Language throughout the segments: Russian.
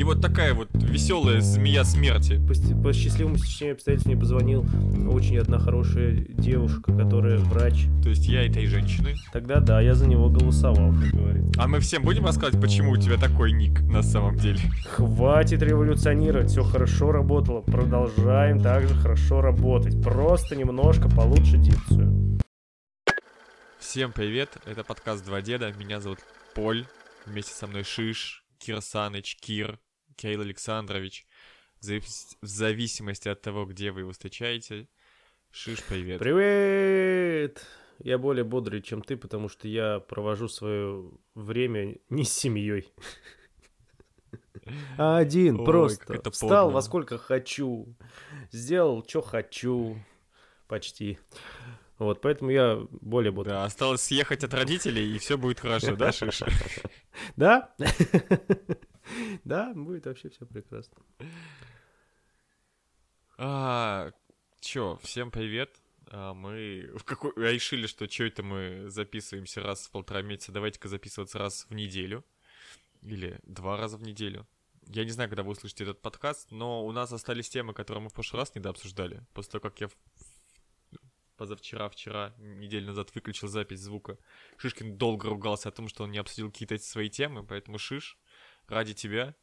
И вот такая вот веселая змея смерти. По счастливому стечению обстоятельств мне позвонил очень одна хорошая девушка, которая врач. То есть я этой женщины? Тогда да, я за него голосовал, как говорится. А мы всем будем рассказывать, почему у тебя такой ник на самом деле? Хватит революционировать, все хорошо работало, продолжаем также хорошо работать. Просто немножко получше дикцию. Всем привет, это подкаст «Два Деда», меня зовут Поль, вместе со мной Шиш, Кир Саныч, Кирилл Александрович, в зависимости от того, где вы его встречаете. Шиш, привет. Привет! Я более бодрый, чем ты, потому что я провожу свое время не с семьей. А один, просто встал во сколько хочу, сделал, что хочу, почти. Вот, поэтому я более бодрый. Да, осталось съехать от родителей, и все будет хорошо, да, Шиша? Да? Да, будет вообще все прекрасно. Чё, всем привет. Мы решили, что чё это мы записываемся раз в полтора месяца, давайте-ка записываться раз в неделю. Или два раза в неделю. Я не знаю, когда вы услышите этот подкаст, но у нас остались темы, которые мы в прошлый раз недообсуждали. После того, как я... Позавчера, неделю назад выключил запись звука. Шишкин долго ругался о том, что он не обсудил какие-то свои темы, поэтому, Шиш, ради тебя,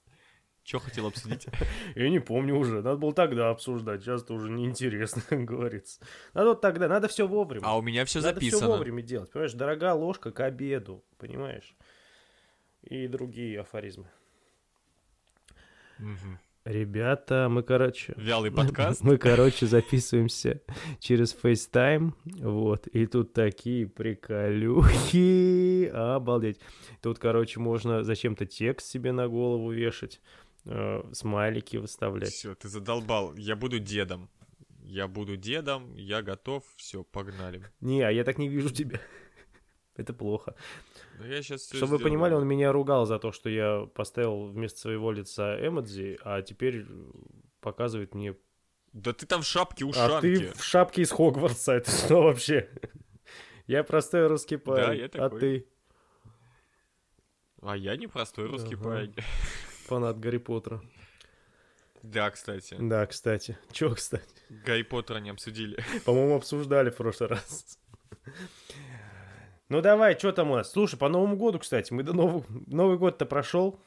что хотел обсудить? Я не помню уже, надо было тогда обсуждать, сейчас-то уже неинтересно, как говорится. Надо вот тогда, надо все вовремя. А у меня все записано. Надо все вовремя делать, понимаешь, дорога ложка к обеду, понимаешь? И другие афоризмы. Ребята, мы, вялый подкаст. Мы, записываемся через FaceTime, вот, и тут такие приколюхи, обалдеть. Тут, можно зачем-то текст себе на голову вешать, смайлики выставлять. Все, ты задолбал, я буду дедом, я готов, все, погнали. Не, а я так не вижу тебя. Это плохо. Я сейчас все Чтобы сделаю. Вы понимали, он меня ругал за то, что я поставил вместо своего лица эмодзи, а теперь показывает мне... Да ты там в шапке-ушанке. А ты в шапке из Хогвартса, это что вообще? Я простой русский парень, да, я такой. А ты? А я не простой русский парень. Фанат Гарри Поттера. Да, кстати. Чё, кстати? Гарри Поттера не обсудили. По-моему, обсуждали в прошлый раз. Ну давай, что там у нас? Слушай, по Новому году, кстати, мы до Новый год-то прошел,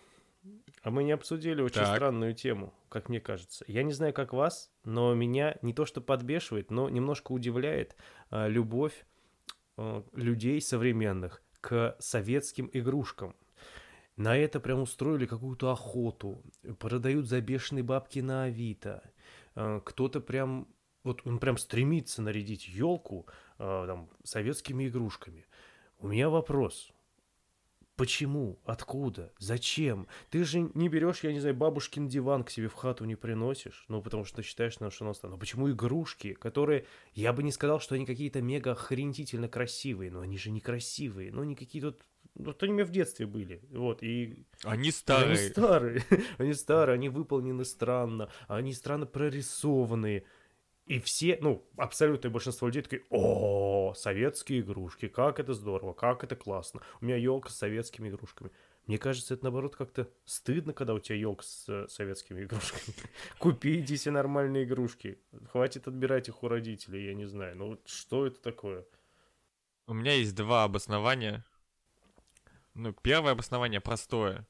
а мы не обсудили очень странную тему, как мне кажется. Я не знаю, как вас, но меня не то что подбешивает, но немножко удивляет любовь людей современных к советским игрушкам. На это прям устроили какую-то охоту, продают за бешеные бабки на Авито. Кто-то прям, вот он прям стремится нарядить елку советскими игрушками. У меня вопрос. Почему? Откуда? Зачем? Ты же не берешь, я не знаю, бабушкин диван к себе в хату не приносишь, потому что ты считаешь, что он останется. Но почему игрушки, которые... Я бы не сказал, что они какие-то мега охренительно красивые, но они же не красивые, но они какие-то... Вот они у меня в детстве были, и... Они старые, они выполнены странно, они странно прорисованные. И все, абсолютное большинство людей такие: о, советские игрушки, как это здорово, как это классно. У меня елка с советскими игрушками. Мне кажется, это наоборот как-то стыдно, когда у тебя елка с советскими игрушками. Купи, иди себе нормальные игрушки. Хватит отбирать их у родителей, я не знаю. Что это такое? У меня есть два обоснования. Первое обоснование простое.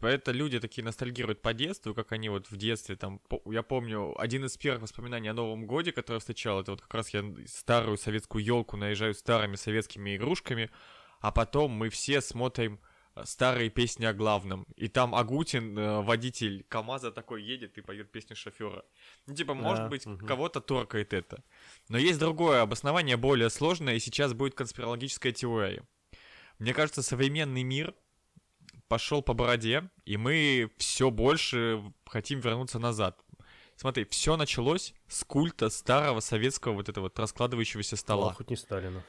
Это люди такие ностальгируют по детству, как они в детстве, я помню, один из первых воспоминаний о Новом Годе, который я встречал, это как раз я старую советскую елку наезжаю старыми советскими игрушками, а потом мы все смотрим старые песни о главном, и там Агутин, водитель КАМАЗа, такой едет и поет песню шофера. Может быть, кого-то торкает это. Но есть другое обоснование, более сложное, и сейчас будет конспирологическая теория. Мне кажется, современный мир пошел по бороде, и мы все больше хотим вернуться назад. Смотри, все началось с культа старого советского раскладывающегося стола. Хоть не Сталина.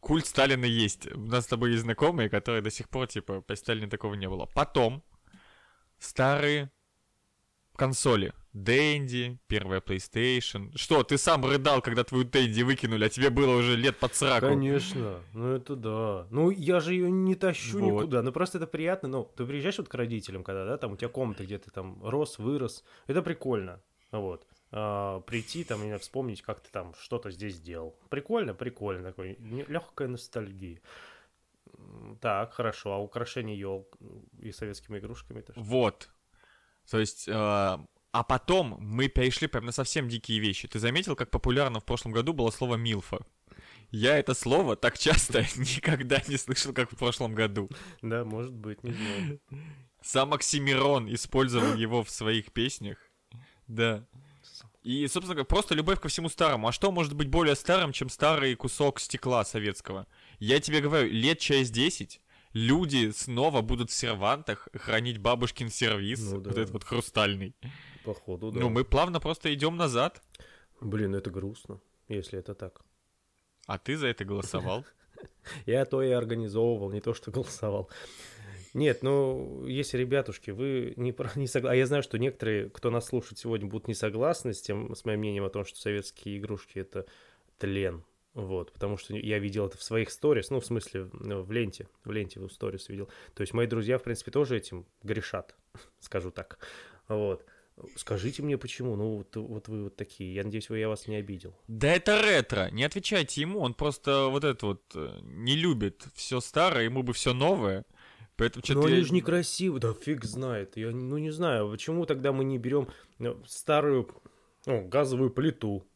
Культ Сталина есть. У нас с тобой есть знакомые, которые до сих пор, при Сталине такого не было. Потом старые консоли, Дэнди, первая PlayStation. Что, ты сам рыдал, когда твою Дэнди выкинули, а тебе было уже лет под 40? Конечно, ну это да. Ну я же ее не тащу вот никуда, ну просто это приятно. Ну ты приезжаешь вот к родителям, когда, да, там у тебя комната, где ты там рос, вырос, это прикольно, вот. Прийти там и вспомнить, как ты там что-то здесь делал. Прикольно, прикольно, такой легкая ностальгия. Так, хорошо, а украшение елок и советскими игрушками это что? Вот, то есть... А потом мы перешли прям на совсем дикие вещи. Ты заметил, как популярно в прошлом году было слово «милфа»? Я это слово так часто никогда не слышал, как в прошлом году. Да, может быть, не знаю. Сам Оксимирон использовал его в своих песнях. Да. И, собственно, просто любовь ко всему старому. А что может быть более старым, чем старый кусок стекла советского? Я тебе говорю, лет через 10 люди снова будут в сервантах хранить бабушкин сервиз, ну, да, вот этот вот хрустальный. Походу, да. Ну, мы плавно просто идем назад. Блин, это грустно, если это так. А ты за это голосовал? Я то и организовывал, не то что голосовал. Нет, ну, если, ребятушки, вы не согласны... А я знаю, что некоторые, кто нас слушает сегодня, будут не согласны с тем, с моим мнением о том, что советские игрушки — это тлен. Вот, потому что я видел это в своих сторис, ну, в смысле, в ленте в сторис видел. То есть мои друзья, в принципе, тоже этим грешат, скажу так. Вот. Скажите мне, почему? Ну, вот вы вот такие. Я надеюсь, я вас не обидел. Да это ретро. Не отвечайте ему. Он просто вот это вот не любит все старое, ему бы все новое. Поэтому что-то... Но они же некрасивые. Да фиг знает. Я ну не знаю, почему тогда мы не берем старую газовую плиту.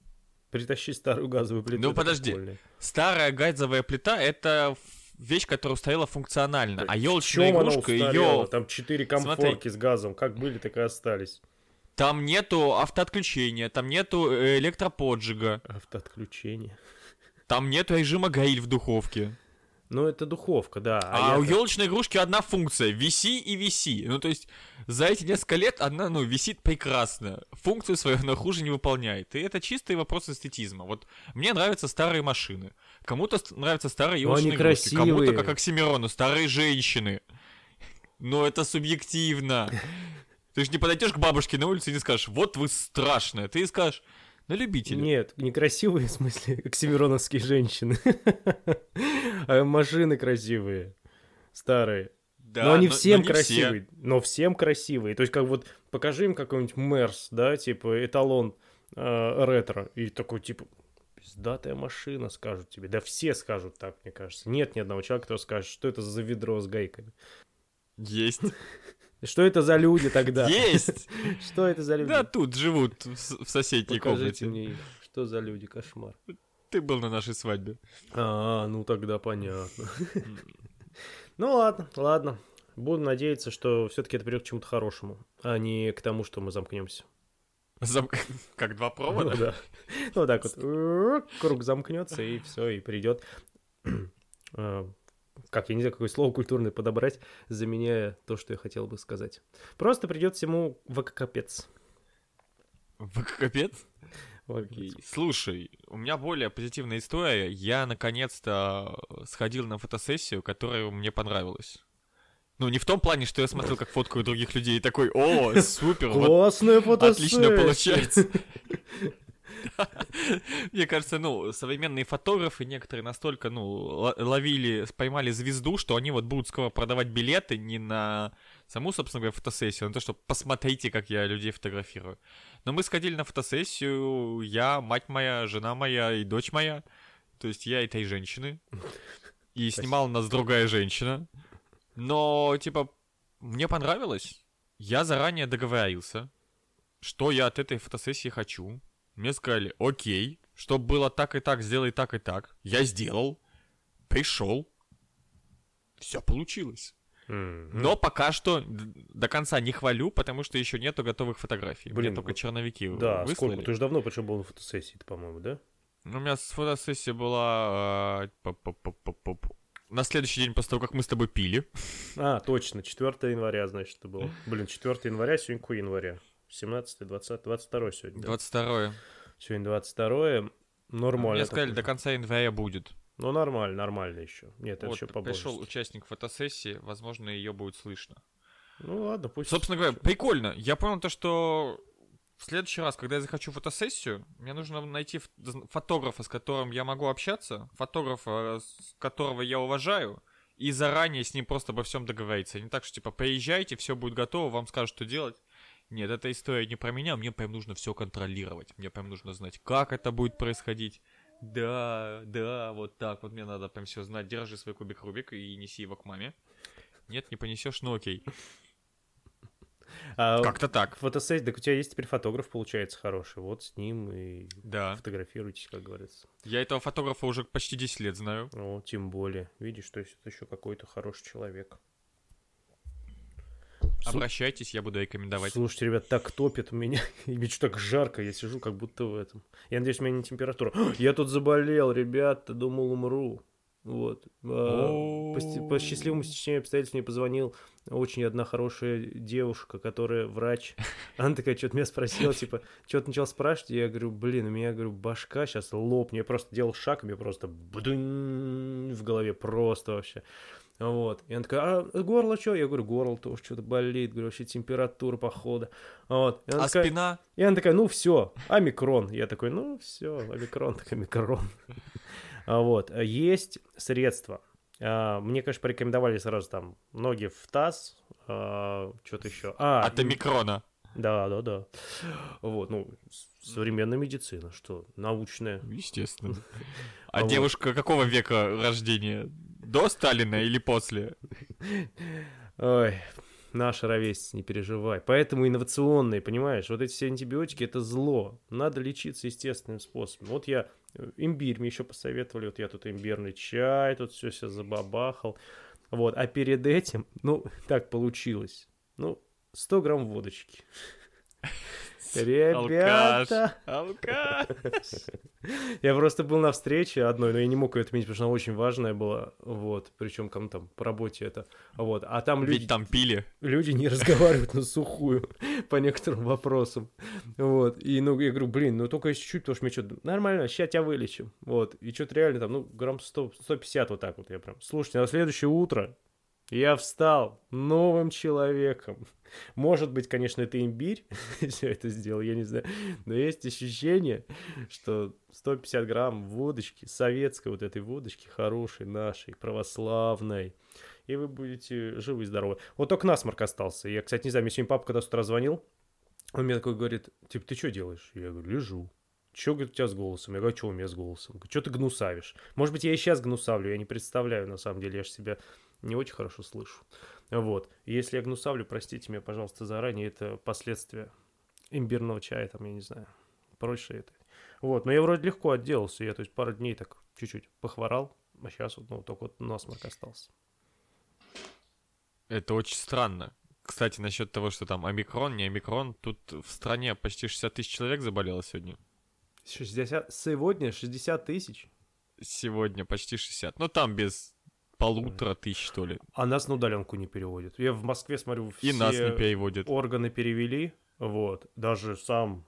Притащи старую газовую плиту. Ну подожди, прикольно. Старая газовая плита — это вещь, которая устояла функционально. Да, а елочная игрушка ее... Там 4 комфорки, смотри, с газом, как были, так и остались. Там нету автоотключения, там нету электроподжига. Автоотключение. Там нету режима гаиль в духовке. Ну, это духовка, да. А у елочной игрушки одна функция — виси и виси. Ну, то есть, за эти несколько лет она, ну, висит прекрасно. Функцию свою она хуже не выполняет. И это чистый вопрос эстетизма. Вот мне нравятся старые машины. Кому-то нравятся старые елочные игрушки. Красивые. Кому-то, как Оксимирону, старые женщины. Но это субъективно. Ты же не подойдешь к бабушке на улице и не скажешь: вот вы страшная. Ты скажешь: на любителя. Нет, некрасивые, в смысле, оксимироновские женщины. А машины красивые, старые. Да, но они всем красивые. Но всем красивые. То есть, как вот, покажи им какой-нибудь Мерс, да, типа, эталон ретро. И такой, типа, пиздатая машина, скажут тебе. Да все скажут так, мне кажется. Нет ни одного человека, кто скажет, что это за ведро с гайками. Есть. Что это за люди тогда? Есть! Что это за люди? Да, тут живут в соседней комнате. Покажите мне, что за люди, кошмар. Ты был на нашей свадьбе. А, ну тогда понятно. Ну ладно. Буду надеяться, что все-таки это придет к чему-то хорошему, а не к тому, что мы замкнемся. Как два провода? Да. Ну так вот. Круг замкнется, и все, и придет. Как, я не знаю, какое слово культурное подобрать, заменяя то, что я хотел бы сказать. Просто придет всему ВК-капец. ВК-капец? Окей. Слушай, у меня более позитивная история. Я, наконец-то, сходил на фотосессию, которая мне понравилась. Ну, не в том плане, что я смотрел, как фоткают других людей, и такой: о, супер, классная фотосессия. Отлично получается. Мне кажется, ну, современные фотографы некоторые настолько, ну, поймали звезду, что они вот будут скоро продавать билеты не на саму, собственно говоря, фотосессию, а на то, что посмотрите, как я людей фотографирую. Но мы сходили на фотосессию, я, мать моя, жена моя и дочь моя, то есть я и этой женщины, и снимала нас другая женщина. Но, типа, мне понравилось, я заранее договорился, что я от этой фотосессии хочу. Мне сказали: окей, чтобы было так и так, сделай так и так. Я сделал, пришел, все получилось. Mm-hmm. Но пока что до конца не хвалю, потому что еще нету готовых фотографий. Блин, мне только черновики выслали. Сколько? Ты же давно причем был на фотосессии, по-моему, да? Ну, у меня фотосессия была на следующий день после того, как мы с тобой пили. А, точно, 4 января, значит, это было. Блин, 4 января, сегодня какое января? 17-е, 20-е, 22-е сегодня. 22-е. Сегодня 22-е. Нормально. Мне сказали, до конца января будет. Ну, нормально еще. Нет, вот, это еще побольше. Пришел участник фотосессии, возможно, ее будет слышно. Ну, ладно, пусть. Собственно говоря, прикольно. Я понял то, что В следующий раз, когда я захочу фотосессию, мне нужно найти фотографа, с которым я могу общаться, фотографа, которого я уважаю, и заранее с ним просто обо всем договориться. Не так, что типа приезжайте, все будет готово, вам скажут, что делать. Нет, эта история не про меня, мне прям нужно все контролировать. Мне прям нужно знать, как это будет происходить. Да, вот так вот мне надо прям все знать. Держи свой кубик Рубик и неси его к маме. Нет, не понесешь, ну окей. Как-то так. Фотосессия, так у тебя есть теперь фотограф, получается, хороший. Вот с ним и да. Фотографируйтесь, как говорится. Я этого фотографа уже почти 10 лет знаю. Ну, тем более. Видишь, то есть это еще какой-то хороший человек. Обращайтесь, я буду рекомендовать. Слушайте, ребят, так топит у меня. И ведь так жарко, я сижу как будто в этом. Я надеюсь, у меня не температура. Я тут заболел, ребята, думал, умру. Вот. По счастливому стечению обстоятельств мне позвонил очень одна хорошая девушка, которая врач. Она такая, что-то меня спросила, типа, что-то начала спрашивать. Я говорю, блин, у меня, говорю, башка сейчас лопнет. Я просто делал шаг, и мне просто в голове просто вообще. Вот. И она такая, а горло что? Я говорю, горло тоже что-то болит. Говорю, вообще температура, походу. Вот. А такая, спина? И она такая, ну все, омикрон. Я такой, ну все, омикрон, так омикрон. Вот. Есть средства. Мне, конечно, порекомендовали сразу там ноги в таз, что-то еще. От омикрона. Да. Вот, ну, современная медицина, что научная. Естественно. А девушка какого века рождения? До Сталина или после? Ой, наша ровесница, не переживай. Поэтому инновационные, понимаешь, вот эти все антибиотики – это зло. Надо лечиться естественным способом. Вот я имбирь мне еще посоветовали, вот я тут имбирный чай, тут все себя забабахал. Вот, а перед этим, ну, так получилось, 100 грамм водочки. Ребята! Алкаш! Я просто был на встрече одной, но я не мог ее отменить, потому что она очень важная была. Вот. Причем кому там по работе это. Вот. А там люди... Ведь там пили. Люди не разговаривают на сухую по некоторым вопросам. Вот. И, я говорю, блин, только если чуть-чуть, потому что мне что-то... Нормально, сейчас тебя вылечим. Вот. И что-то реально там, грамм 100, 150 вот так вот я прям... Слушайте, на следующее утро... Я встал новым человеком. Может быть, конечно, это имбирь все это сделал, я не знаю. Но есть ощущение, что 150 грамм водочки, советской вот этой водочки, хорошей нашей, православной. И вы будете живы и здоровы. Вот только насморк остался. Я, кстати, не знаю, мне сегодня папа когда с утра звонил, он мне такой говорит, типа, ты что делаешь? Я говорю, лежу. Что, говорит, у тебя с голосом? Я говорю, что у меня с голосом? Говорю, что ты гнусавишь? Может быть, я и сейчас гнусавлю, я не представляю, на самом деле, я же себя... не очень хорошо слышу. Вот. Если я гнусавлю, простите меня, пожалуйста, заранее. Это последствия имбирного чая, там, я не знаю, прочее это. Вот. Но я вроде легко отделался. Я, то есть, пару дней так чуть-чуть похворал. А сейчас вот, только вот насморк остался. Это очень странно. Кстати, насчет того, что там омикрон, не омикрон. Тут в стране почти 60 тысяч человек заболело сегодня. Сегодня 60 тысяч? Сегодня почти 60. Но там без... 1500, что ли. А нас на удаленку не переводят. Я в Москве смотрю, все и нас не переводят. Органы перевели. Вот. Даже сам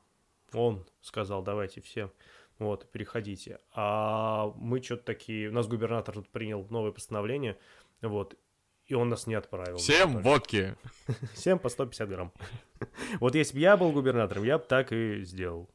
он сказал, давайте всем, вот, переходите. А мы что-то такие... У нас губернатор тут принял новое постановление, вот, и он нас не отправил. Всем водки! Всем по 150 грамм. Вот если бы я был губернатором, я бы так и сделал.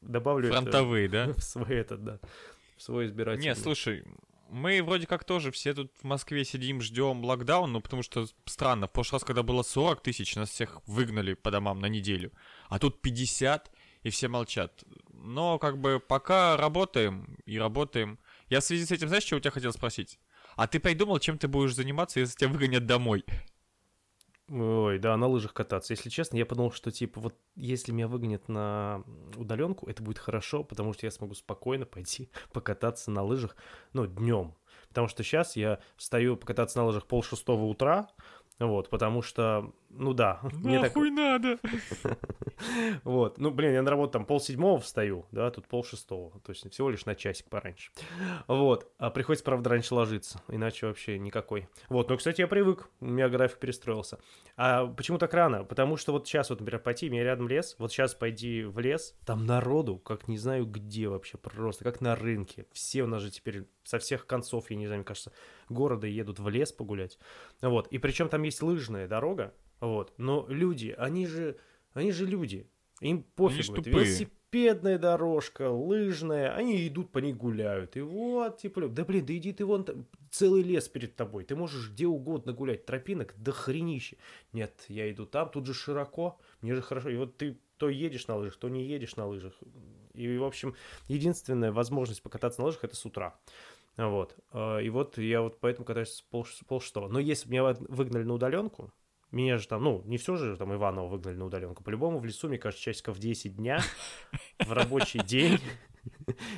Добавлю фронтовые, да? В свой избирательный. Не, слушай... Мы вроде как тоже все тут в Москве сидим, ждем локдаун, потому что странно. В прошлый раз, когда было 40 тысяч, нас всех выгнали по домам на неделю. А тут 50, и все молчат. Но как бы пока работаем. Я в связи с этим, знаешь, что у тебя хотел спросить? А ты придумал, чем ты будешь заниматься, если тебя выгонят домой? Ой, да, на лыжах кататься. Если честно, я подумал, что типа вот если меня выгонят на удаленку, это будет хорошо, потому что я смогу спокойно пойти покататься на лыжах, днем. Потому что сейчас я встаю покататься на лыжах 5:30 утра, вот, потому что, нахуй надо! Вот, я на работу там 6:30 встаю, да, тут 5:30, то есть всего лишь на часик пораньше. Вот, а приходится, правда, раньше ложиться, иначе вообще никакой. Вот, кстати, я привык, у меня график перестроился. А почему так рано? Потому что вот сейчас, например, пойти, у меня рядом лес, вот сейчас пойди в лес, там народу, как не знаю где вообще, просто как на рынке. Все у нас же теперь со всех концов, я не знаю, мне кажется, города едут в лес погулять. Вот, и причем там есть лыжная дорога, вот, но люди, они же люди. Им пофиг, вот, велосипедная дорожка, лыжная, они идут по ней гуляют. И вот, типа, да блин, да иди ты вон, там, целый лес перед тобой, ты можешь где угодно гулять, тропинок до хренища. Нет, я иду там, тут же широко, мне же хорошо. И вот ты то едешь на лыжах, то не едешь на лыжах. И, в общем, единственная возможность покататься на лыжах – это с утра. Вот. И вот я вот поэтому катаюсь с полшестого. Но если бы меня выгнали на удаленку, меня же там, ну, не все же там Иванова выгнали на удаленку. По-любому в лесу, мне кажется, часиков 10 дня в рабочий день,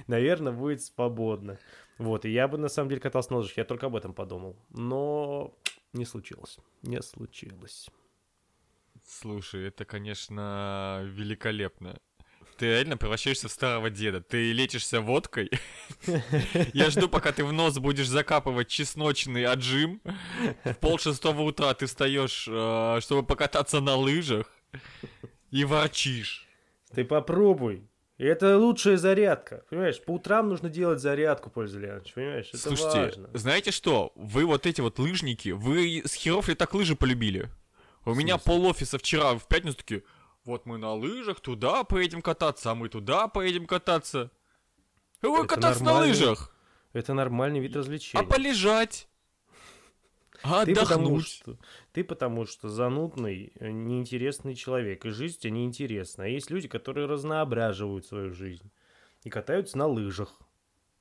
наверное, будет свободно. Вот, и я бы, на самом деле, катался на лыжах. Я только об этом подумал. Но не случилось. Не случилось. Слушай, это, конечно, великолепно. Ты реально превращаешься в старого деда. Ты лечишься водкой. Я жду, пока ты в нос будешь закапывать чесночный отжим. В 5:30 утра ты встаешь, чтобы покататься на лыжах. И ворчишь. Ты попробуй. Это лучшая зарядка. Понимаешь, по утрам нужно делать зарядку, Поль Зеленович. Понимаешь, это важно. Слушайте, знаете что? Вы вот эти вот лыжники, вы с херов ли так лыжи полюбили? У меня пол-офиса вчера в пятницу такие... Вот мы на лыжах туда поедем кататься, а мы туда поедем кататься. Ой, кататься на лыжах. Это нормальный вид развлечения. А полежать? А отдохнуть? Ты потому что занудный, неинтересный человек, и жизнь у тебя неинтересна. А есть люди, которые разноображивают свою жизнь и катаются на лыжах.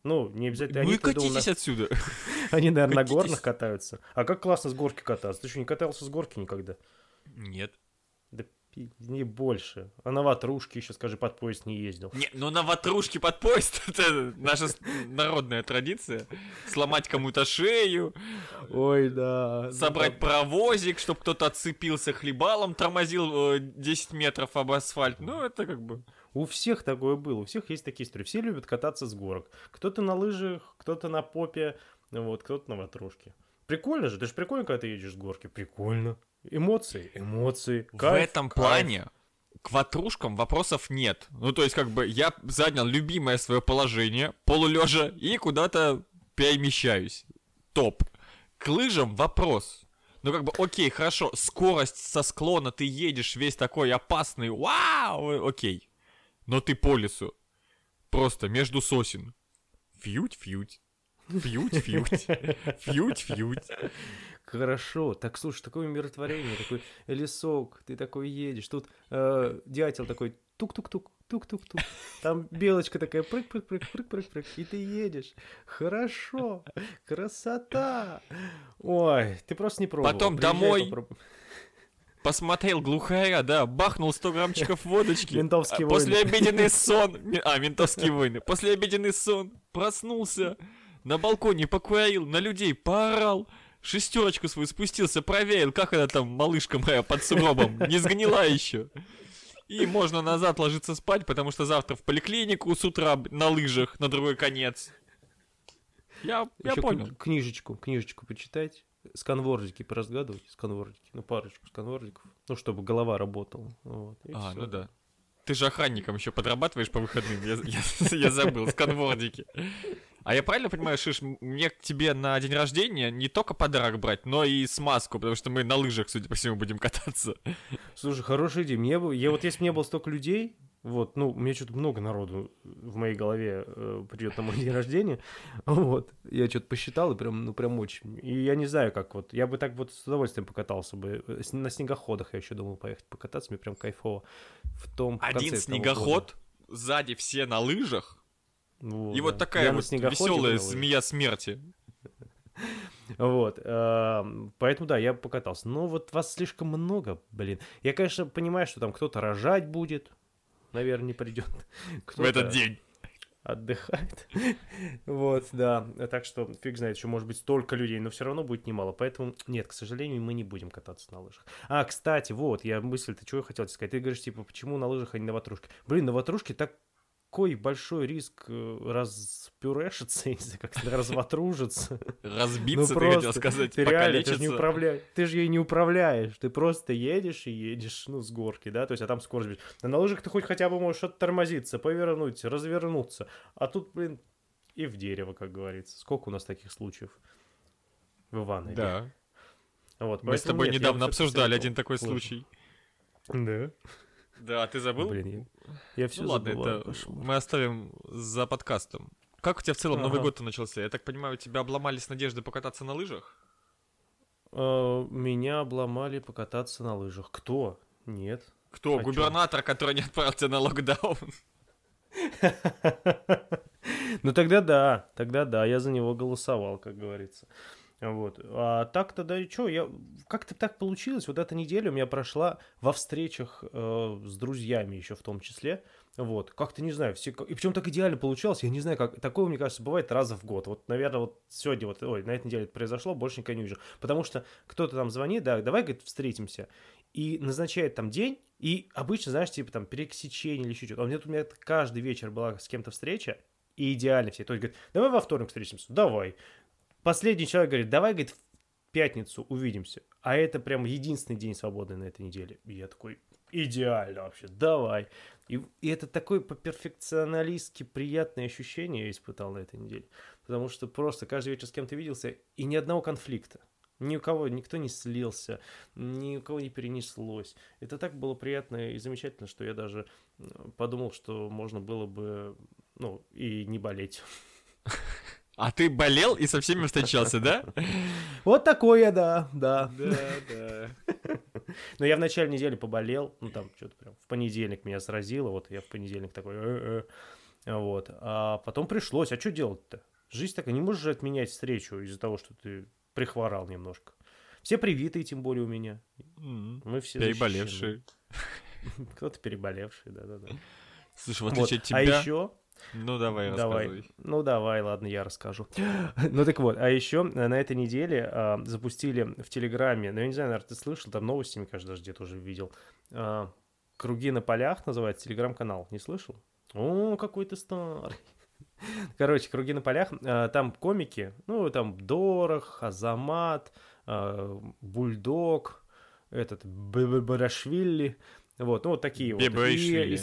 Ну, не обязательно... Ну и катитесь отсюда. Они, наверное, на горных катаются. А как классно с горки кататься. Ты что, не катался с горки никогда? Нет. Не больше. А на ватрушке еще, скажи, под поезд не ездил. Не, ну на ватрушке под поезд — это наша народная традиция. Сломать кому-то шею. Ой, да. Собрать паровозик, чтобы кто-то отцепился хлебалом, тормозил 10 метров об асфальт. Ну, это как бы... У всех такое было, у всех есть такие истории. Все любят кататься с горок. Кто-то на лыжах, кто-то на попе, вот, кто-то на ватрушке. Прикольно же, даже прикольно, когда ты едешь с горки. Прикольно. Эмоции. Кайф, в этом плане к ватрушкам вопросов нет. Ну, то есть, как бы, я занял любимое свое положение, полулежа, и куда-то перемещаюсь. Топ. К лыжам вопрос. Ну, как бы, окей, хорошо, скорость со склона, ты едешь весь такой опасный, вау, окей. Но ты по лесу. Просто между сосен. Фьють-фьють. Фьють-фьють. Фьють-фьють. Хорошо, так слушай, такое умиротворение, такой лесок, ты такой едешь, тут дятел такой тук-тук-тук, тук-тук-тук, там белочка такая прыг-прыг-прыг, и ты едешь, хорошо, красота, ой, ты просто не пробовал. Потом домой посмотрел, глухаря, да, бахнул 100 граммчиков водочки, ментовские войны, послеобеденный сон, ментовские войны, послеобеденный сон, проснулся, на балконе покурил, на людей поорал, шестерочку свою спустился, проверил, как она там, малышка моя, под сугробом, не сгнила еще. И можно назад ложиться спать, потому что завтра в поликлинику с утра на лыжах, на другой конец. Я понял. Книжечку почитать, сканвордики поразгадывать, ну парочку сканвордиков, ну чтобы голова работала. Вот, ну да. Ты же охранником еще подрабатываешь по выходным, я забыл, сканвордики. А я правильно понимаю, Шиш, мне к тебе на день рождения не только подарок брать, но и смазку, потому что мы на лыжах, судя по всему, будем кататься. Слушай, хорошая идея. Если бы не было столько людей, вот, ну, мне что-то много народу в моей голове придет на мой день рождения, вот, я что-то посчитал, и прям очень. И я не знаю, как вот, я бы так вот с удовольствием покатался бы. На снегоходах я еще думал поехать покататься, мне прям кайфово в том конце. Один снегоход, сзади все на лыжах. Вот, и вот такая я вот веселая змея смерти. Вот. Поэтому, да, я покатался. Но вот вас слишком много, блин. Я, конечно, понимаю, что там кто-то рожать будет. Наверное, не придет. В этот день. Отдыхает. Вот, да. Так что, фиг знает, еще может быть столько людей, но все равно будет немало. Поэтому, нет, к сожалению, мы не будем кататься на лыжах. А, кстати, вот, я мысль-то, чего я хотел тебе сказать. Ты говоришь, типа, почему на лыжах, а не на ватрушке? Блин, на ватрушке так... Какой большой риск распюрешиться, как разватружиться. Разбиться, ну, ты хотел сказать, ты реально, ты же ей не управляешь, ты просто едешь и едешь, ну, с горки, да, то есть, а там скорость. На лыжах ты хотя бы можешь оттормозиться, повернуть, развернуться, а тут, блин, и в дерево, как говорится. Сколько у нас таких случаев в Иванове? Да. Вот, мы с тобой недавно обсуждали один такой случай. Да. Да, а ты забыл? Блин, я все забыл. Это мы оставим за подкастом. Как у тебя в целом Новый год-то начался? Я так понимаю, у тебя обломались надежды покататься на лыжах? Меня обломали покататься на лыжах. Кто? Нет. Кто? А губернатор, который не отправил тебя на локдаун? Ну тогда да, я за него голосовал, как говорится. Вот. А так-то да и что, как-то так получилось, вот эта неделя у меня прошла во встречах с друзьями еще в том числе, вот, как-то не знаю, все, и причем так идеально получалось, я не знаю, как, такое, мне кажется, бывает раз в год, вот, наверное, вот сегодня, вот, ой, на этой неделе это произошло, больше никогда не вижу, потому что кто-то там звонит, да, давай, говорит, встретимся, и назначает там день, и обычно, знаешь, типа там пересечение или еще что-то, а у меня каждый вечер была с кем-то встреча, и идеально все, то есть, говорит, давай во вторник встретимся, давай. Последний человек говорит, давай, говорит, в пятницу увидимся. А это прям единственный день свободный на этой неделе. И я такой, идеально вообще, давай. И это такое по-перфекционалистски приятное ощущение я испытал на этой неделе. Потому что просто каждый вечер с кем-то виделся, и ни одного конфликта. Ни у кого, никто не слился, ни у кого не перенеслось. Это так было приятно и замечательно, что я даже подумал, что можно было бы, ну, и не болеть. А ты болел и со всеми встречался, да? Вот такой я, да. Да. Но я в начале недели поболел, ну там что-то прям в понедельник меня сразило, вот я в понедельник такой, вот. А потом пришлось, а что делать-то? Жизнь такая, не можешь же отменять встречу из-за того, что ты прихворал немножко. Все привитые, тем более у меня. Мы все переболевшие. Кто-то переболевший, да. Слушай, вот отличие от тебя... А еще... Ну, давай, рассказывай. Ну, давай, ладно, я расскажу. Ну, так вот, а еще на этой неделе запустили в Телеграме, ну, я не знаю, наверное, ты слышал, там новости, мне кажется, даже где-то уже видел. «Круги на полях» называется Телеграм-канал, не слышал? О, какой ты старый. Короче, «Круги на полях», там комики, ну, там Дорох, Азамат, Бульдог, этот, Барашвили, вот, ну, вот такие вот. Бебышвили.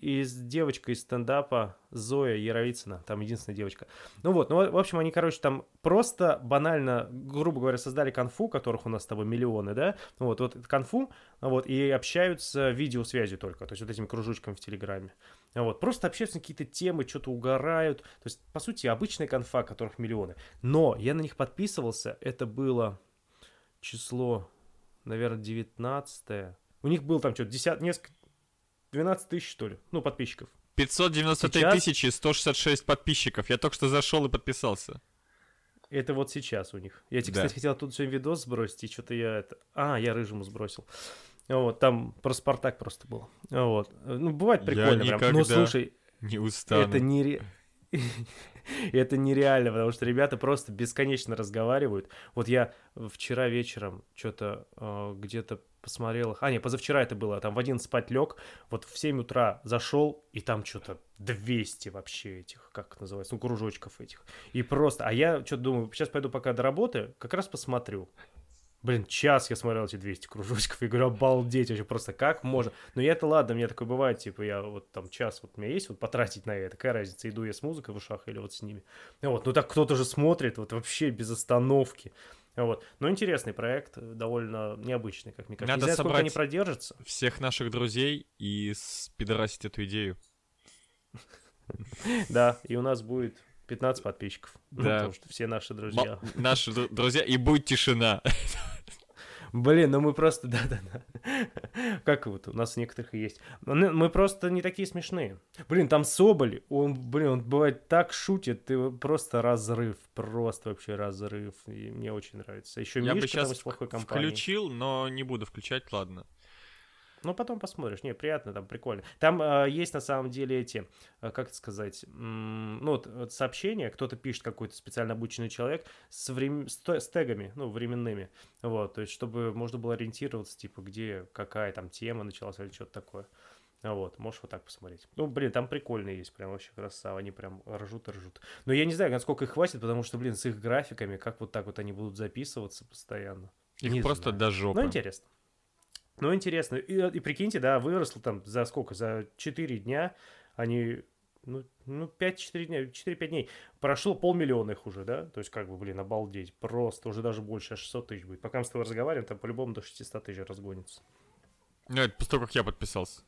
И девочка из стендапа Зоя Яровицына, там единственная девочка. Ну вот, ну в общем, они, короче, там просто банально, грубо говоря, создали конфу, которых у нас с тобой миллионы, да? Вот конфу, вот, и общаются видеосвязью только, то есть вот этими кружочками в Телеграме. Вот, просто общаются на какие-то темы, что-то угорают, то есть, по сути, обычная конфа, которых миллионы. Но я на них подписывался, это было число, наверное, 19-е. У них было там что-то 10, несколько... 12 тысяч, что ли? Ну, подписчиков. 593 166 подписчиков. Я только что зашел и подписался. Это вот сейчас у них. Я тебе, кстати, хотел тут сегодня видос сбросить, и что-то я это... я рыжему сбросил. Вот, там про Спартак просто было. Вот. Ну, бывает прикольно. Я никогда слушай, не устану. Это нереально, потому что ребята просто бесконечно разговаривают. Вот я вчера вечером что-то где-то посмотрел их. Позавчера это было. Там в 11 спать лег, вот в 7 утра зашел, и там что-то 200 вообще этих, как это называется, ну, кружочков этих. И просто... А я что-то думаю, сейчас пойду пока до работы, как раз посмотрю. Блин, час я смотрел эти 200 кружочков, и говорю, обалдеть, вообще просто как можно. Но я-то ладно, у меня такое бывает, типа я вот там час вот у меня есть, вот потратить на это, какая разница, иду я с музыкой в ушах или вот с ними. Вот, ну так кто-то же смотрит, вот вообще без остановки. Вот, но интересный проект, довольно необычный, как мне кажется. Надо не знаю, сколько они продержатся. Всех наших друзей и спидорасить эту идею. Да, и у нас будет 15 подписчиков, потому что все наши друзья. Наши друзья, и будет тишина. Блин, ну мы просто, да-да-да, как вот у нас у некоторых и есть, мы просто не такие смешные. Блин, там Соболь, он бывает так шутит, и просто разрыв, просто вообще разрыв, и мне очень нравится. Еще Мишка там из плохой компании. Я бы сейчас включил, но не буду включать, ладно. Ну, потом посмотришь. Не, приятно, там прикольно. Там есть, на самом деле, эти, как это сказать, вот сообщения, кто-то пишет, какой-то специально обученный человек, с тегами, ну, временными. Вот, то есть, чтобы можно было ориентироваться, типа, где, какая там тема началась или что-то такое. Вот, можешь вот так посмотреть. Ну, блин, там прикольные есть, прям вообще красава, они прям ржут и ржут. Но я не знаю, насколько их хватит, потому что, блин, с их графиками, как вот так вот они будут записываться постоянно. Их не просто знаю. До жопы. Ну, интересно. Ну, интересно. И прикиньте, да, выросло там за сколько? За 4 дня они... Ну 5-4 дня, 4-5 дней. Прошло 500 000 их уже, да? То есть, как бы, блин, обалдеть. Просто уже даже больше, 600 тысяч будет. Пока мы с тобой разговариваем, там по-любому до 600 тысяч разгонится. Нет, после того, как я подписался.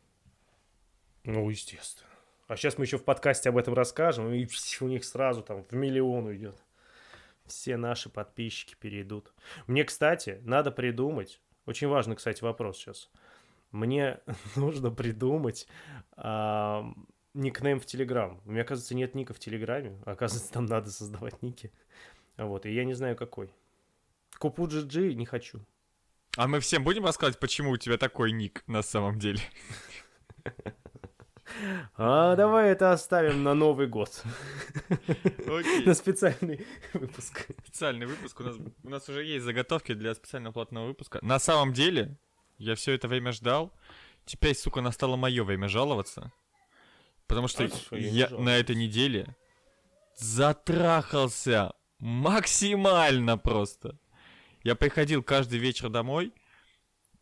Ну, естественно. А сейчас мы еще в подкасте об этом расскажем, и у них сразу там в миллион уйдет. Все наши подписчики перейдут. Мне, кстати, надо придумать. Очень важный, кстати, вопрос сейчас. Мне нужно придумать никнейм в Телеграм. У меня, оказывается, нет ника в Телеграме. Оказывается, там надо создавать ники. Вот, и я не знаю, какой. Купуджиджи не хочу. А мы всем будем рассказывать, почему у тебя такой ник на самом деле? А давай это оставим на Новый год. Окей. На специальный выпуск. Специальный выпуск. У нас уже есть заготовки для специального платного выпуска. На самом деле, я все это время ждал. Теперь, сука, настало мое время жаловаться. Потому что я на этой неделе затрахался максимально просто. Я приходил каждый вечер домой,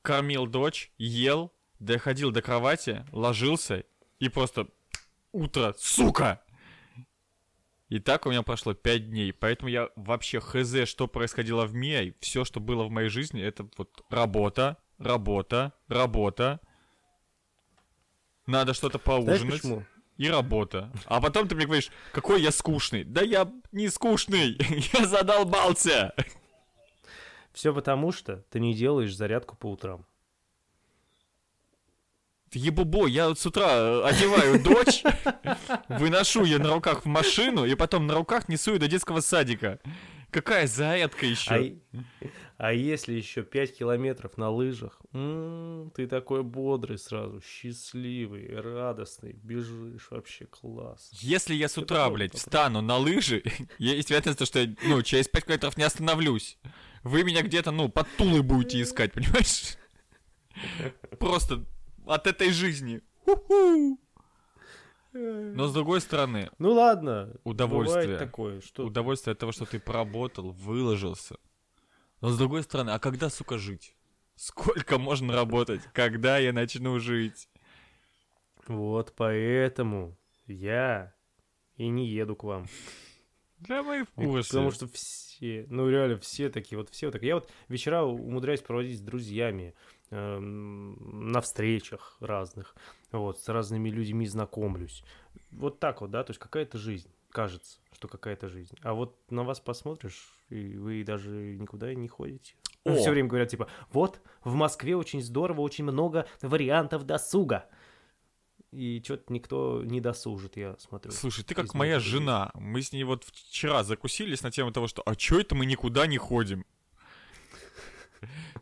кормил дочь, ел, доходил до кровати, ложился и просто утро, сука! И так у меня прошло 5 дней, поэтому я вообще хз, что происходило в мире, и все, что было в моей жизни, это вот работа, надо что-то поужинать. Знаешь, и работа. А потом ты мне говоришь, какой я скучный. Да я не скучный, я задолбался! Все потому, что ты не делаешь зарядку по утрам. Ебубо, я вот с утра одеваю дочь, выношу ее на руках в машину и потом на руках несу ее до детского садика. Какая зарядка еще? А если еще 5 километров на лыжах? Ты такой бодрый сразу, счастливый, радостный, бежишь, вообще класс. Если я с утра, блядь, встану на лыжи, есть вероятность, что я через 5 километров не остановлюсь. Вы меня где-то, под Тулой будете искать, понимаешь? Просто... от этой жизни. Ху-ху. Но с другой стороны... Ну ладно, удовольствие такое, что... удовольствие от того, что ты поработал, выложился. Но с другой стороны, а когда, сука, жить? Сколько можно работать? Когда я начну жить? Вот поэтому я и не еду к вам. Да мы в курсе. Потому что все, реально все такие, Я вечера умудряюсь проводить с друзьями. На встречах разных, с разными людьми знакомлюсь. То есть какая-то жизнь, кажется, что какая-то жизнь. А вот на вас посмотришь, и вы даже никуда не ходите. Все время говорят, в Москве очень здорово, очень много вариантов досуга. И что-то никто не досужит, я смотрю. Слушай, ты как моя жена. Мы с ней вчера закусились на тему того, что «а чё это мы никуда не ходим?»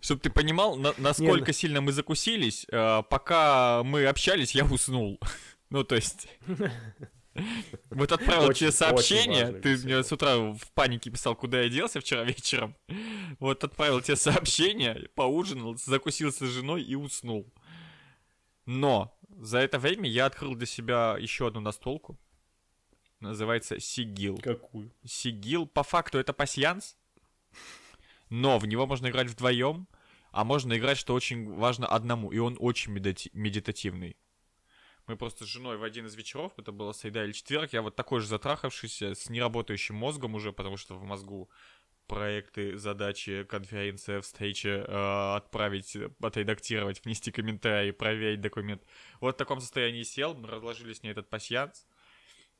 Чтобы ты понимал, насколько сильно мы закусились, пока мы общались, я уснул. Отправил тебе сообщение, ты мне с утра в панике писал, куда я делся вчера вечером. Отправил тебе сообщение, поужинал, закусился с женой и уснул. Но за это время я открыл для себя еще одну настолку. Называется Сигил. Какую? Сигил, по факту, это пасьянс. Но в него можно играть вдвоем, а можно играть, что очень важно, одному. И он очень медитативный. Мы просто с женой в один из вечеров, это было среда или четверг, я такой же затрахавшийся, с неработающим мозгом уже, потому что в мозгу проекты, задачи, конференция, встречи, отправить, отредактировать, внести комментарий, проверить документ. В таком состоянии сел, мы разложили с ней этот пасьянс.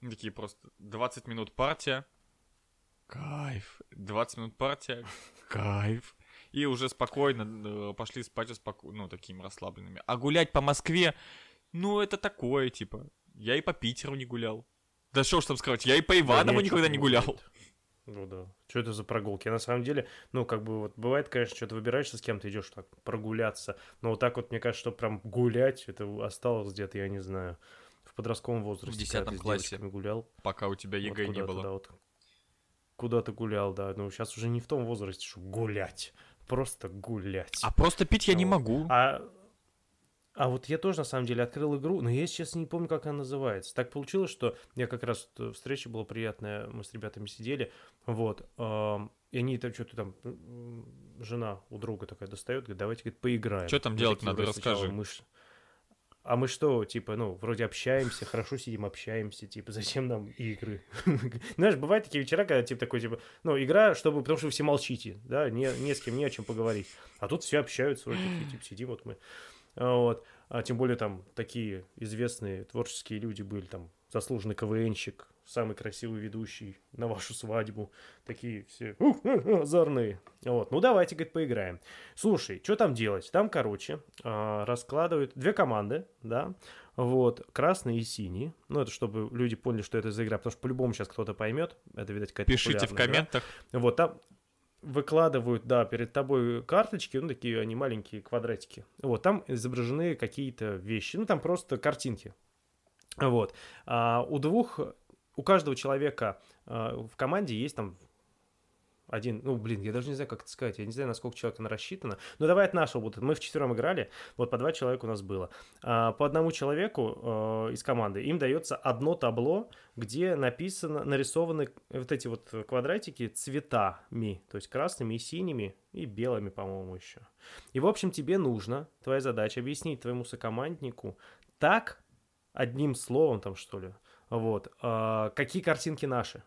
Такие просто 20 минут партия. Кайф. 20 минут партия. Кайф. И уже спокойно пошли спать, такими расслабленными. А гулять по Москве, это такое, Я и по Питеру не гулял. Да что ж там сказать, я и по Иванову никогда не гулял. Ну да. Что это за прогулки? Я на самом деле, бывает, конечно, что-то выбираешься, с кем-то идешь так прогуляться. Но мне кажется, что прям гулять, это осталось где-то, я не знаю, в подростковом возрасте. В 10 классе гулял. Пока у тебя ЕГЭ не было. Куда ты гулял, да. Сейчас уже не в том возрасте, чтобы гулять. Просто гулять. А просто пить я не могу. А вот я тоже, на самом деле, открыл игру, но я сейчас не помню, как она называется. Так получилось, что я как раз... Встреча была приятная, мы с ребятами сидели. И они там что-то там... Жена у друга такая достает, говорит, давайте, говорит, поиграем. Что там делать надо, расскажи. А мы что, вроде общаемся, хорошо сидим, общаемся, зачем нам игры? Знаешь, бывают такие вечера, когда, игра, чтобы, потому что вы все молчите, да, не с кем, не о чем поговорить. А тут все общаются, вроде такие, сидим, вот мы. Вот. А тем более там такие известные творческие люди были, там заслуженный КВНщик, самый красивый ведущий на вашу свадьбу, такие все озорные. Вот. Ну, давайте, говорит, поиграем. Слушай, что там делать? Там, короче, раскладывают две команды, да, вот, красные и синие. Ну, это чтобы люди поняли, что это за игра, потому что по-любому сейчас кто-то поймет. Это, видать, какая-то популярная игра. Пишите в комментах. Вот, там выкладывают, да, перед тобой карточки, ну, такие они маленькие квадратики. Вот, там изображены какие-то вещи, ну, там просто картинки. Вот. А у каждого человека в команде есть там один, ну, блин, я даже не знаю, как это сказать, я не знаю, насколько человек она рассчитана, но давай от нашего, вот мы вчетвером играли, вот по два человека у нас было, по одному человеку из команды им дается одно табло, где нарисованы вот эти вот квадратики цветами, то есть красными и синими и белыми, по-моему, еще. И, в общем, тебе нужно, твоя задача объяснить твоему сокоманднику так, одним словом там, что ли, вот, какие картинки наши.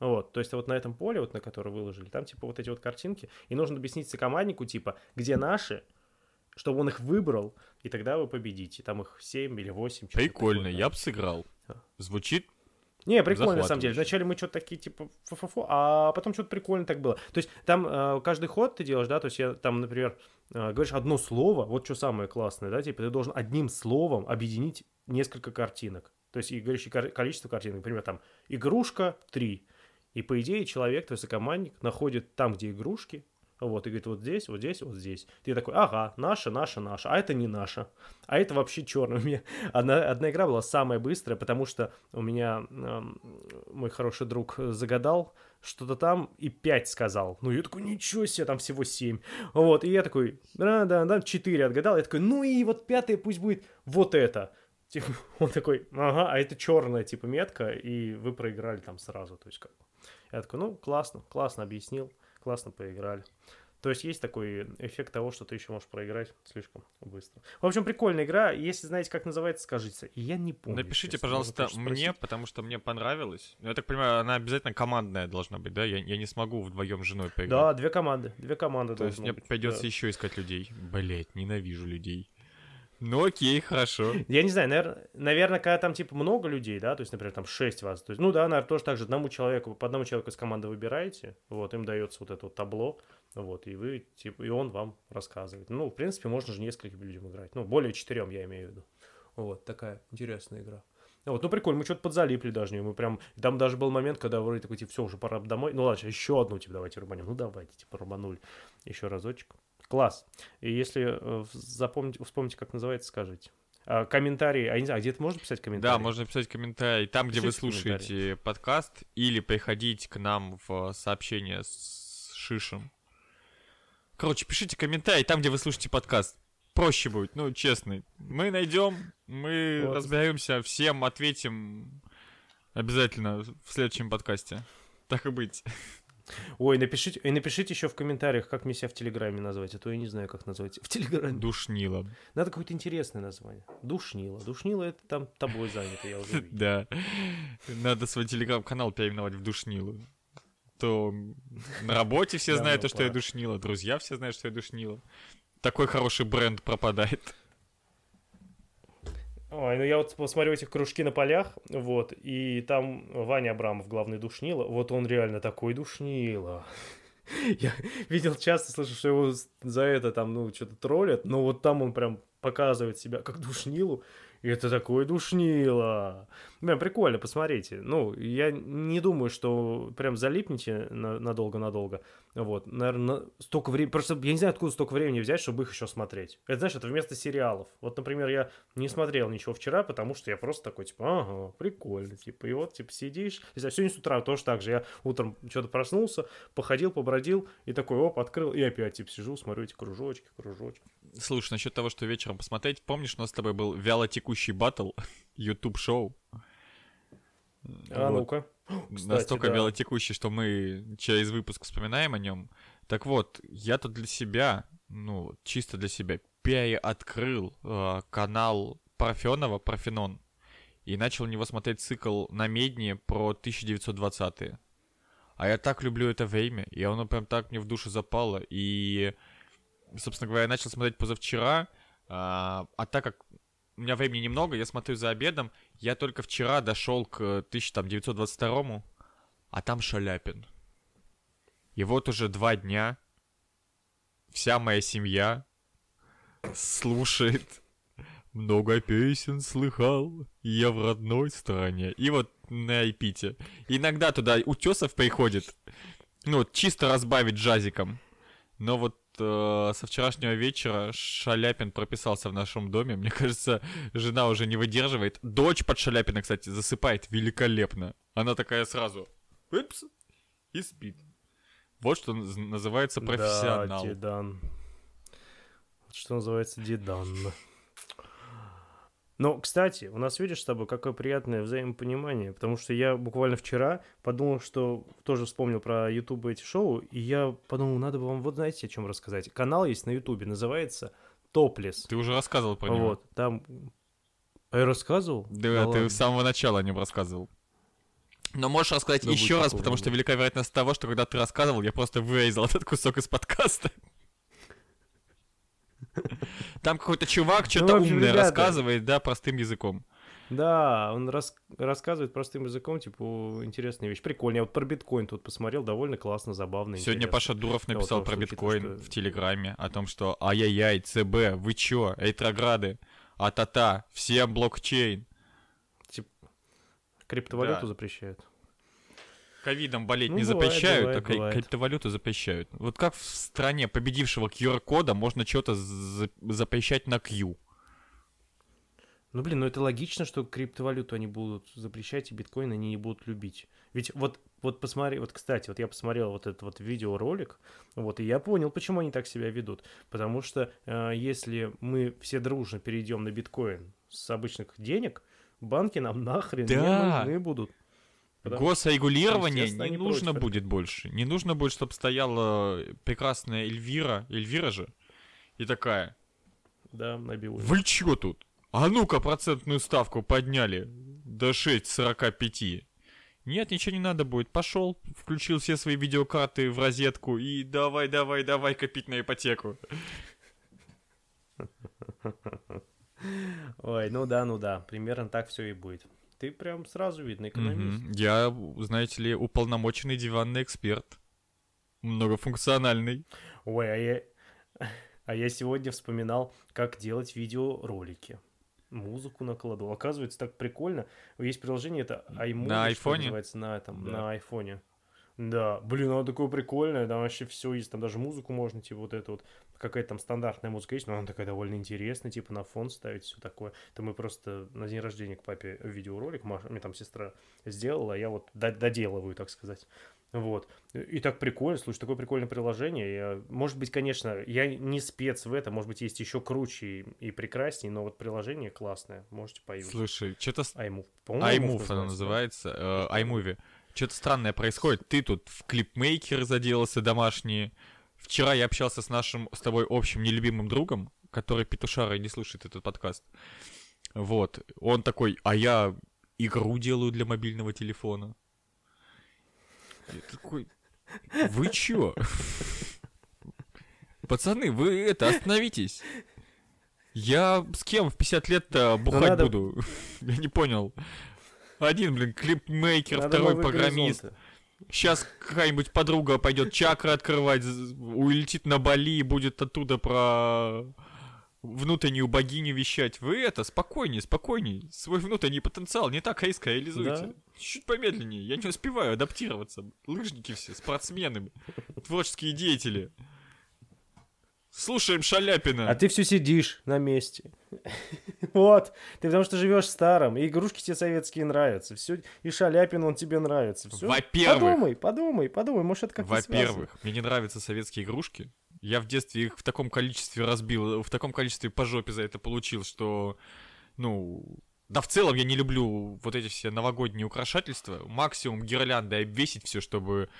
Вот, то есть вот на этом поле, вот на которое выложили, там типа вот эти вот картинки, и нужно объяснить сокоманднику, типа, где наши, чтобы он их выбрал, и тогда вы победите. Там их 7 или 8. Прикольно, такое, я бы сыграл. Звучит. Не, прикольно, на самом деле. Вначале мы что-то такие, типа, фу-фу-фу, а потом что-то прикольно так было. То есть там каждый ход ты делаешь, да, то есть я там, например, говоришь одно слово, вот что самое классное, да, типа ты должен одним словом объединить несколько картинок. То есть и говоришь количество картинок, например, там игрушка 3. И, по идее, человек, твой сокомандник, находит там, где игрушки, вот, и говорит, вот здесь, вот здесь, вот здесь. Ты такой, ага, наша, наша, наша, а это не наша, а это вообще черная. У меня одна игра была самая быстрая, потому что у меня мой хороший друг загадал что-то там и 5 сказал. Ну, я такой, ничего себе, там всего 7. Вот, и я такой, да, 4 отгадал. Я такой, ну и вот 5-е пусть будет вот это. Типа, он такой, ага, а это черная, типа, метка, и вы проиграли там сразу, то есть как. Я такой, ну, классно объяснил, классно поиграли. То есть есть такой эффект того, что ты еще можешь проиграть слишком быстро. В общем, прикольная игра. Если знаете, как называется, скажите. Я не помню. Напишите, честно, пожалуйста, мне, потому что мне понравилось. Я так понимаю, она обязательно командная должна быть, да? Я не смогу вдвоем с женой поиграть. Да, две команды. То есть мне придется еще искать людей. Блять, ненавижу людей. Ну окей, хорошо. Я не знаю, наверное, когда там типа много людей, да, то есть, например, там 6 вас, то есть, ну да, наверное, тоже так же по одному человеку из команды выбираете, вот, им дается вот это вот табло, вот, и вы, типа, и он вам рассказывает. Ну, в принципе, можно же нескольким людям играть, ну, более 4, я имею в виду. Вот, такая интересная игра. Вот, ну, прикольно, мы что-то подзалипли даже, мы прям, там даже был момент, когда вроде такой, типа, все, уже пора домой, ну, ладно, еще одну, типа, давайте рубанем, ну, давайте, типа, рубанули еще разочек. Класс. И если вспомните, как называется, скажите. Комментарии. Я не знаю, где-то можно писать комментарии? Да, можно писать комментарии. Там, где вы слушаете подкаст, или приходить к нам в сообщение с Шишем. Короче, пишите комментарии там, где вы слушаете подкаст. Проще будет, ну, честно. Мы найдем, мы вот разберемся, всем ответим обязательно в следующем подкасте. Так и быть. Ой, напишите еще в комментариях, как мне себя в Телеграме назвать, а то я не знаю, как назвать в Телеграме. Душнило. Надо какое-то интересное название. Душнило, это там тобой занято, я уже видел. Да. Надо свой Телеграм-канал переименовать в Душнило. То на работе все знают, что я душнило, друзья все знают, что я душнило. Такой хороший бренд пропадает. Ой, ну я вот посмотрю эти кружки на полях, вот, и там Ваня Абрамов, главный душнило, вот он реально такой душнило. Я видел часто, слышу, что его за это там, ну, что-то троллят, но вот там он прям показывает себя как душнилу, и это такое душнило. Прям прикольно, посмотрите. Ну, я не думаю, что прям залипните надолго-надолго. Вот, наверное, столько времени... Просто я не знаю, откуда столько времени взять, чтобы их еще смотреть. Это, знаешь, это вместо сериалов. Вот, например, я не смотрел ничего вчера, потому что я просто такой, типа, ага, прикольно, типа, и вот, типа, сидишь. И сегодня с утра тоже так же. Я утром что-то проснулся, походил, побродил, и такой, оп, открыл, и опять, типа, сижу, смотрю эти кружочки. Слушай, насчет того, что вечером посмотреть, помнишь, у нас с тобой был вялотекущий баттл, YouTube-шоу? А вот. Ну-ка. Кстати, настолько да. Вялотекущий, что мы через выпуск вспоминаем о нем. Так вот, я тут для себя, ну, чисто для себя, переоткрыл канал Парфенова, Парфенон, и начал у него смотреть цикл «Намедни» про 1920-е. А я так люблю это время, и оно прям так мне в душу запало. И, собственно говоря, я начал смотреть позавчера, А так как у меня времени немного, я смотрю за обедом. Я только вчера дошел к 1922-му, а там Шаляпин. И вот уже 2 дня вся моя семья слушает. Много песен слыхал, я в родной стране. И вот на Ипите. Иногда туда Утесов приходит, ну, чисто разбавить джазиком. Но вот со вчерашнего вечера Шаляпин прописался в нашем доме. Мне кажется, жена уже не выдерживает. Дочь под Шаляпина, кстати, засыпает великолепно. Она такая сразу «Упс!» и спит. Вот что называется профессионал. Да, Дедан. Что называется Дедан. Но, кстати, у нас, видишь, с тобой какое приятное взаимопонимание, потому что я буквально вчера подумал, что тоже вспомнил про YouTube эти шоу, и я подумал, надо бы вам, вот знаете, о чем рассказать. Канал есть на YouTube, называется Топлес. Ты уже рассказывал про него. Вот, там... А я рассказывал? Да, ты с самого начала о нем рассказывал. Но можешь рассказать еще раз, потому что велика вероятность того, что когда ты рассказывал, я просто вырезал этот кусок из подкаста. Там какой-то чувак что-то умное рассказывает, да, простым языком. Да, он рассказывает простым языком, типа, интересная вещь. Прикольно, я вот про биткоин тут посмотрел, довольно классно, забавно. Сегодня интересно. Паша Дуров написал вот, про биткоин в Телеграме, о том, что ай-яй-яй, ЦБ, вы чё, ретрограды, а-та-та, всем блокчейн. Типа, криптовалюту запрещают. Ковидом болеть не запрещают, бывает. Криптовалюту запрещают. Вот как в стране победившего QR-кода можно что-то запрещать на Q? Ну, блин, ну это логично, что криптовалюту они будут запрещать, и биткоин они не будут любить. Ведь вот посмотри, вот, кстати, вот я посмотрел вот этот вот видеоролик, вот, и я понял, почему они так себя ведут. Потому что если мы все дружно перейдем на биткоин с обычных денег, банки нам нахрен не нужны будут. Госрегулирование не нужно будет больше. Не нужно будет, чтобы стояла прекрасная Эльвира. Эльвира же. И такая. Да, набил. Вы чё тут? А ну-ка процентную ставку подняли до 6,45. Нет, ничего не надо будет. Пошел, включил все свои видеокарты в розетку и давай копить на ипотеку. Ой, ну да. Примерно так все и будет. Ты прям сразу видно экономист. Mm-hmm. Я, знаете ли, уполномоченный диванный эксперт. Многофункциональный. Ой, а я сегодня вспоминал, как делать видеоролики. Музыку накладывал. Оказывается, так прикольно. Есть приложение, это iMovie. На айфоне? На айфоне. Да. Блин, оно такое прикольное. Там вообще все есть. Там даже музыку можно, типа, вот это вот. Какая-то там стандартная музыка есть, но она такая довольно интересная, типа на фон ставить, все такое. Это мы просто на день рождения к папе видеоролик, мне там сестра сделала, а я вот доделываю, так сказать. Вот. И так прикольно, слушай, такое прикольное приложение. Может быть, конечно, я не спец в этом, может быть, есть еще круче и прекрасней, но вот приложение классное, можете появиться. Слушай, что-то... iMovie оно называется, iMovie. Что-то странное происходит. Ты тут в клипмейкеры заделался домашние. Вчера я общался с нашим, с тобой общим нелюбимым другом, который петушара и не слушает этот подкаст. Вот. Он такой, а я игру делаю для мобильного телефона. Я такой, вы чё? Пацаны, вы остановитесь. Я с кем в 50 лет-то бухать буду? Я не понял. Один, блин, клипмейкер, второй программист. Сейчас какая-нибудь подруга пойдет чакры открывать, улетит на Бали и будет оттуда про внутреннюю богиню вещать. Вы это, спокойнее. Свой внутренний потенциал не так резко реализуйте. Да. Чуть помедленнее, я не успеваю адаптироваться. Лыжники все, спортсмены, творческие деятели. Слушаем Шаляпина. А ты все сидишь на месте. Вот. Ты потому что живешь старым. И игрушки тебе советские нравятся. Все. И Шаляпин, он тебе нравится. Все. Во-первых. Подумай. Может, это как-то связано. Во-первых, мне не нравятся советские игрушки. Я в детстве их в таком количестве разбил, в таком количестве по жопе за это получил, что... Ну... Да в целом я не люблю вот эти все новогодние украшательства. Максимум гирлянды обвесить все, чтобы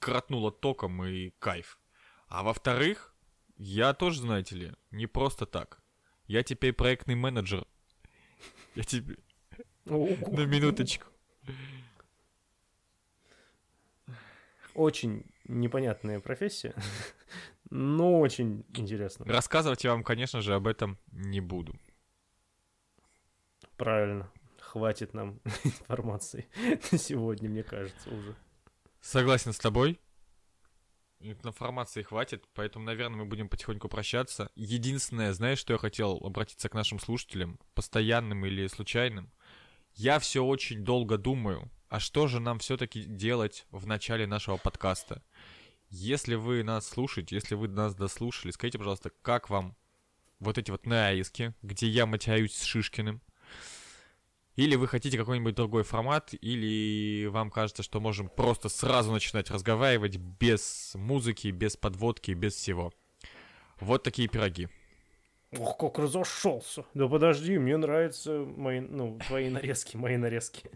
коротнуло током и кайф. А во-вторых... Я тоже, знаете ли, не просто так. Я теперь проектный менеджер. Я тебе... На минуточку. Очень непонятная профессия. Ну, очень интересно. Рассказывать я вам, конечно же, об этом не буду. Правильно. Хватит нам информации сегодня, мне кажется, уже. Согласен с тобой. Информации хватит, поэтому, наверное, мы будем потихоньку прощаться. Единственное, знаешь, что я хотел обратиться к нашим слушателям, постоянным или случайным? Я все очень долго думаю, а что же нам все-таки делать в начале нашего подкаста? Если вы нас слушаете, если вы нас дослушали, скажите, пожалуйста, как вам вот эти вот наиски, где я матерюсь с Шишкиным? Или вы хотите какой-нибудь другой формат, или вам кажется, что можем просто сразу начинать разговаривать без музыки, без подводки, без всего. Вот такие пироги. Ох, как разошелся. Да подожди, мне нравятся мои, твои нарезки. Мои нарезки.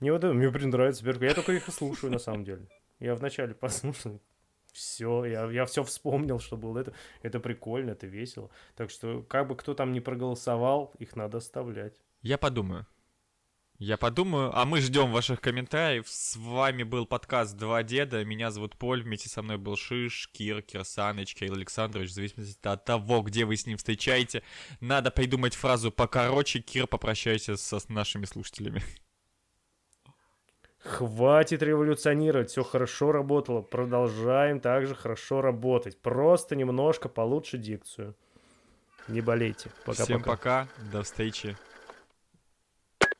Мне вот это, мне нравится пирог. Я только их и слушаю, на самом деле. Я вначале послушал. Все, я все вспомнил, что было это. Это прикольно, это весело. Так что, как бы кто там не проголосовал, их надо оставлять. Я подумаю, а мы ждем ваших комментариев. С вами был подкаст «Два деда». Меня зовут Поль, вместе со мной был Шиш, Кир Саныч, Кирилл Александрович. В зависимости от того, где вы с ним встречаете, надо придумать фразу покороче. Кир, попрощайся со нашими слушателями. Хватит революционировать, все хорошо работало, продолжаем также хорошо работать. Просто немножко получше дикцию. Не болейте. Пока-пока. Всем пока, до встречи.